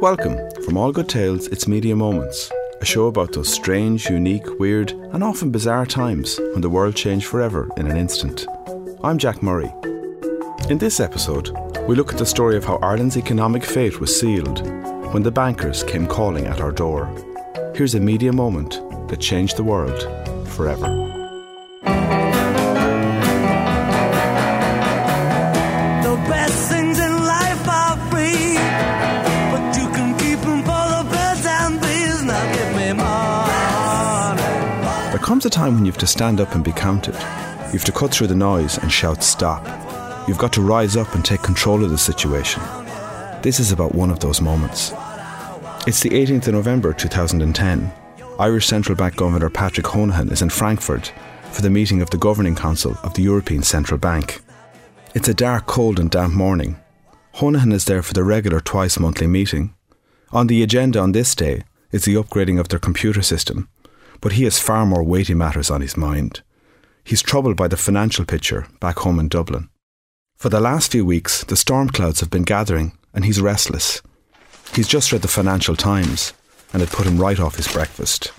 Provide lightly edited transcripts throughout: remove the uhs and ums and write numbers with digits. Welcome. From All Good Tales, it's Media Moments, a show about those strange, unique, weird and often bizarre times when the world changed forever in an instant. I'm Jack Murray. In this episode, we look at the story of how Ireland's economic fate was sealed when the bankers came calling at our door. Here's a media moment that changed the world forever. There comes a time when you've to stand up and be counted. You've to cut through the noise and shout stop. You've got to rise up and take control of the situation. This is about one of those moments. It's the 18th of November 2010. Irish Central Bank Governor Patrick Honohan is in Frankfurt for the meeting of the Governing Council of the European Central Bank. It's a dark, cold and damp morning. Honohan is there for the regular twice-monthly meeting. On the agenda on this day is the upgrading of their computer system, but he has far more weighty matters on his mind. He's troubled by the financial picture back home in Dublin. For the last few weeks, the storm clouds have been gathering and he's restless. He's just read the Financial Times and it put him right off his breakfast.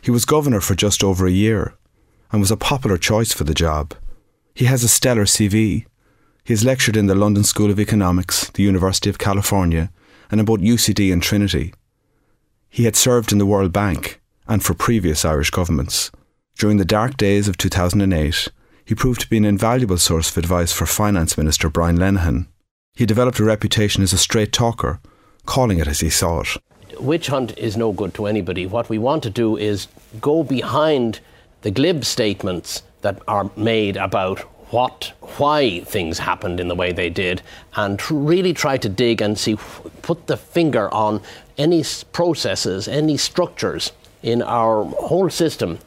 He was governor for just over a year and was a popular choice for the job. He has a stellar CV. He has lectured in the London School of Economics, the University of California, and in both UCD and Trinity. He had served in the World Bank and for previous Irish governments. During the dark days of 2008, he proved to be an invaluable source of advice for Finance Minister Brian Lenihan. He developed a reputation as a straight talker, calling it as he saw it. Witch hunt is no good to anybody. What we want to do is go behind the glib statements that are made about why things happened in the way they did, and really try to dig and see, put the finger on any processes, any structures in our whole system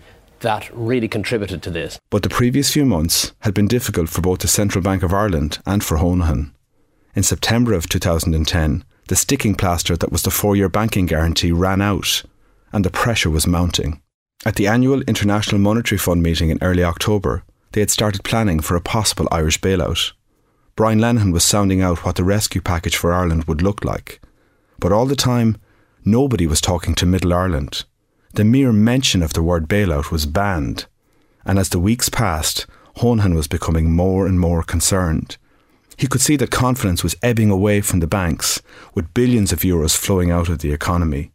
that really contributed to this. But the previous few months had been difficult for both the Central Bank of Ireland and for Honohan. In September of 2010, the sticking plaster that was the four-year banking guarantee ran out and the pressure was mounting. At the annual International Monetary Fund meeting in early October, they had started planning for a possible Irish bailout. Brian Lenihan was sounding out what the rescue package for Ireland would look like. But all the time, nobody was talking to Middle Ireland. The mere mention of the word bailout was banned, and as the weeks passed, Honohan was becoming more and more concerned. He could see that confidence was ebbing away from the banks, with billions of euros flowing out of the economy.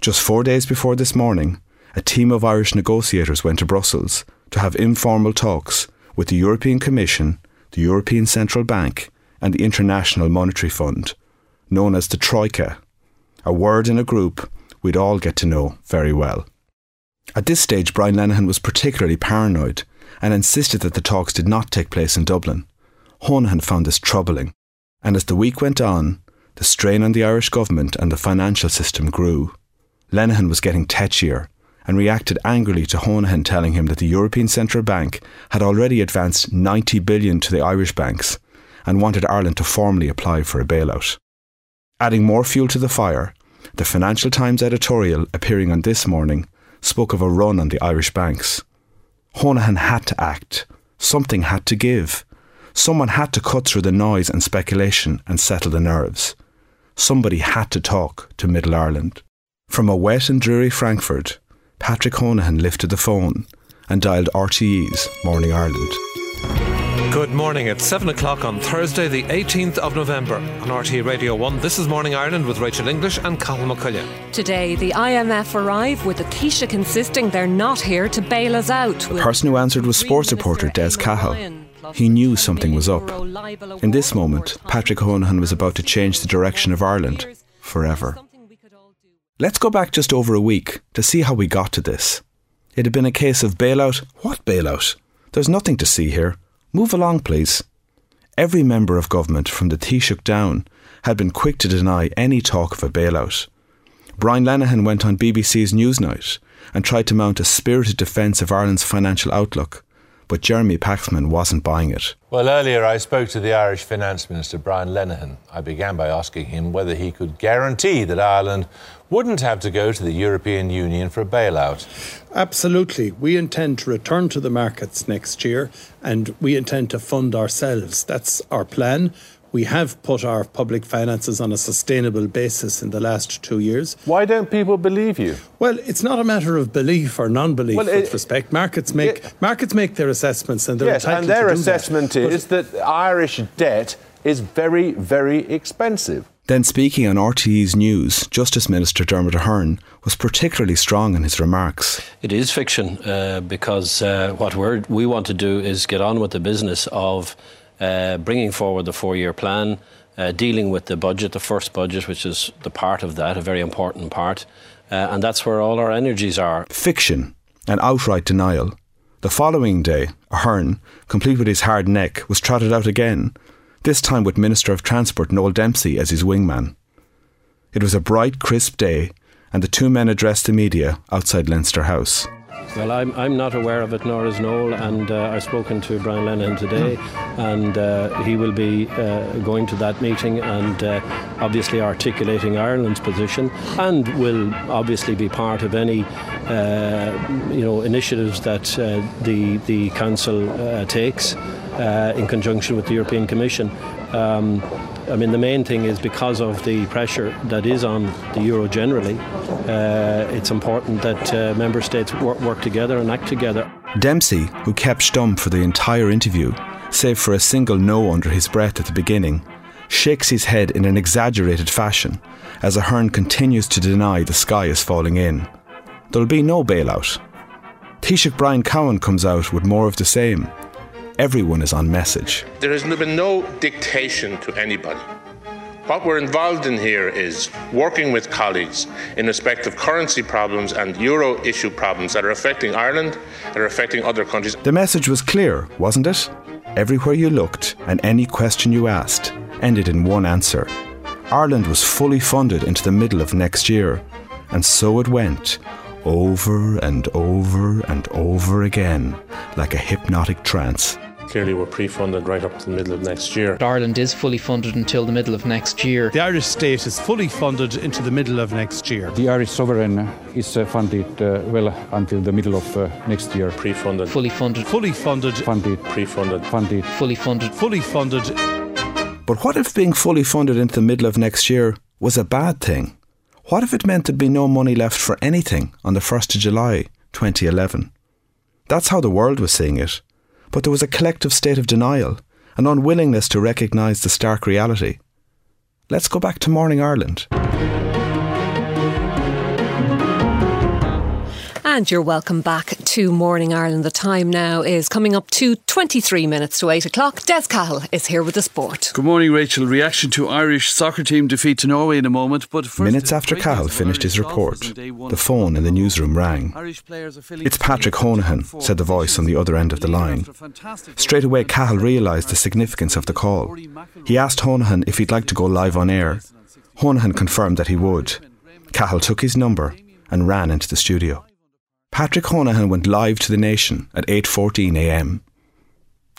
Just 4 days before this morning, a team of Irish negotiators went to Brussels to have informal talks with the European Commission, the European Central Bank, and the International Monetary Fund, known as the Troika, a word in a group we'd all get to know very well. At this stage, Brian Lenihan was particularly paranoid and insisted that the talks did not take place in Dublin. Honohan found this troubling, and as the week went on, the strain on the Irish government and the financial system grew. Lenihan was getting tetchier and reacted angrily to Honohan telling him that the European Central Bank had already advanced 90 billion to the Irish banks and wanted Ireland to formally apply for a bailout. Adding more fuel to the fire, the Financial Times editorial appearing on This Morning spoke of a run on the Irish banks. Honohan had to act. Something had to give. Someone had to cut through the noise and speculation and settle the nerves. Somebody had to talk to Middle Ireland. From a wet and dreary Frankfurt, Patrick Honohan lifted the phone and dialed RTÉ's Morning Ireland. Good morning. It's 7 o'clock on Thursday, the 18th of November. On RTÉ Radio 1, this is Morning Ireland with Rachel English and Cathal Mac Coille. Today, the IMF arrived with a Taoiseach insisting they're not here to bail us out. The person who answered was sports reporter Des Cahill. He knew something was up. In this moment, Patrick Honohan was about to change the direction of Ireland forever. Let's go back just over a week to see how we got to this. It had been a case of bailout. What bailout? There's nothing to see here. Move along, please. Every member of government, from the Taoiseach down, had been quick to deny any talk of a bailout. Brian Lenihan went on BBC's Newsnight and tried to mount a spirited defence of Ireland's financial outlook, but Jeremy Paxman wasn't buying it. Well, earlier I spoke to the Irish Finance Minister, Brian Lenihan. I began by asking him whether he could guarantee that Ireland wouldn't have to go to the European Union for a bailout. Absolutely. We intend to return to the markets next year and we intend to fund ourselves. That's our plan. We have put our public finances on a sustainable basis in the last 2 years. Why don't people believe you? Well, it's not a matter of belief or non-belief with respect. Markets make their assessments, and they're entitled to do that. Yes, and their assessment is that Irish debt is very, very expensive. Then speaking on RTÉ's News, Justice Minister Dermot Ahern was particularly strong in his remarks. It is fiction because what we want to do is get on with the business of bringing forward the four-year plan, dealing with the budget, the first budget, which is the part of that, a very important part, and that's where all our energies are. Fiction, an outright denial. The following day, Ahern, complete with his hard neck, was trotted out again, this time with Minister of Transport Noel Dempsey as his wingman. It was a bright, crisp day, and the two men addressed the media outside Leinster House. Well, I'm not aware of it, nor is Noel, and I've spoken to Brian Lenihan today, and he will be going to that meeting and obviously articulating Ireland's position, and will obviously be part of any initiatives that the Council takes in conjunction with the European Commission. The main thing is, because of the pressure that is on the euro generally, it's important that member states work together and act together. Dempsey, who kept stum for the entire interview, save for a single no under his breath at the beginning, shakes his head in an exaggerated fashion as Ahern continues to deny the sky is falling in. There'll be no bailout. Taoiseach Brian Cowan comes out with more of the same. Everyone is on message. There has been no dictation to anybody. What we're involved in here is working with colleagues in respect of currency problems and euro issue problems that are affecting Ireland, that are affecting other countries. The message was clear, wasn't it? Everywhere you looked and any question you asked ended in one answer. Ireland was fully funded into the middle of next year. And so it went, over and over and over again, like a hypnotic trance. Clearly we're pre-funded right up to the middle of next year. Ireland is fully funded until the middle of next year. The Irish state is fully funded into the middle of next year. The Irish sovereign is funded well until the middle of next year. Pre-funded. Fully funded. Fully funded. Funded. Pre-funded. Funded. Fully funded. Fully funded. But what if being fully funded into the middle of next year was a bad thing? What if it meant there'd be no money left for anything on the 1st of July 2011? That's how the world was seeing it. But there was a collective state of denial, an unwillingness to recognise the stark reality. Let's go back to Morning Ireland. And you're welcome back to Morning Ireland. The time now is coming up to 23 minutes to 8 o'clock. Des Cahill is here with the sport. Good morning, Rachel. Reaction to Irish soccer team defeat to Norway in a moment. But first, minutes after Cahill finished his report, the phone in the newsroom rang. It's Patrick Honohan, said the voice on the other end of the line. Straight away, Cahill realised the significance of the call. He asked Honohan if he'd like to go live on air. Honohan confirmed that he would. Cahill took his number and ran into the studio. Patrick Honohan went live to the nation at 8:14 a.m.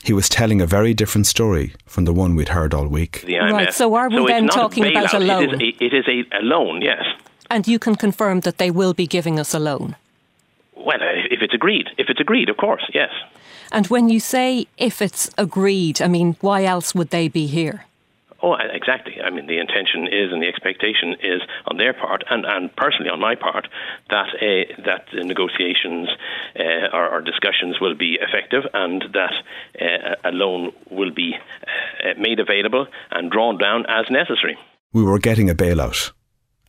He was telling a very different story from the one we'd heard all week. Right, so are we then talking about a loan? It is a loan, yes. And you can confirm that they will be giving us a loan? Well, if it's agreed, of course, yes. And when you say if it's agreed, I mean, why else would they be here? Oh, exactly. I mean, the intention is, and the expectation is on their part, and personally on my part, that negotiations or discussions will be effective, and that a loan will be made available and drawn down as necessary. We were getting a bailout,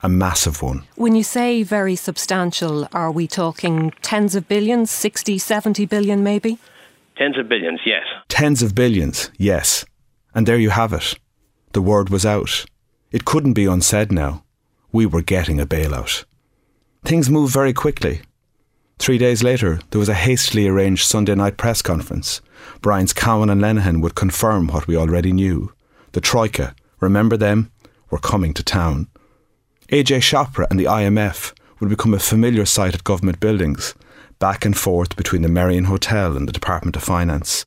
a massive one. When you say very substantial, are we talking tens of billions, 60, 70 billion maybe? Tens of billions, yes. Tens of billions, yes. And there you have it. The word was out. It couldn't be unsaid now. We were getting a bailout. Things moved very quickly. 3 days later, there was a hastily arranged Sunday night press conference. Brian's Cowan and Lenihan would confirm what we already knew. The Troika, remember them, were coming to town. A.J. Chopra and the IMF would become a familiar sight at government buildings, back and forth between the Merrion Hotel and the Department of Finance.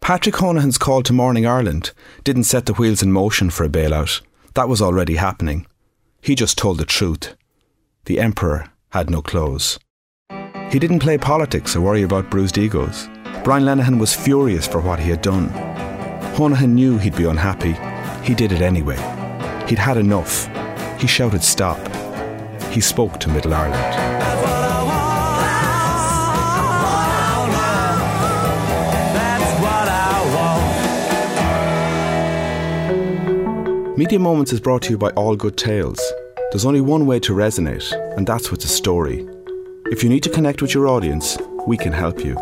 Patrick Honohan's call to Morning Ireland didn't set the wheels in motion for a bailout. That was already happening. He just told the truth. The Emperor had no clothes. He didn't play politics or worry about bruised egos. Brian Lenihan was furious for what he had done. Honohan knew he'd be unhappy. He did it anyway. He'd had enough. He shouted stop. He spoke to Middle Ireland. Media Moments is brought to you by All Good Tales. There's only one way to resonate, and that's with a story. If you need to connect with your audience, we can help you.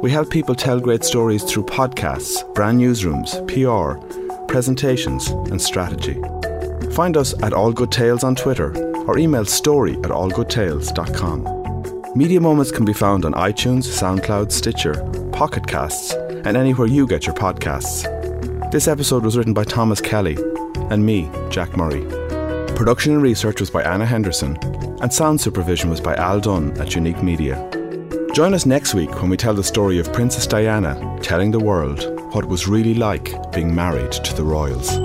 We help people tell great stories through podcasts, brand newsrooms, PR, presentations, and strategy. Find us at All Good Tales on Twitter or email story@allgoodtales.com. Media Moments can be found on iTunes, SoundCloud, Stitcher, Pocket Casts, and anywhere you get your podcasts. This episode was written by Thomas Kelly and me, Jack Murray. Production and research was by Anna Henderson, and sound supervision was by Al Dunn at Unique Media. Join us next week when we tell the story of Princess Diana telling the world what it was really like being married to the royals.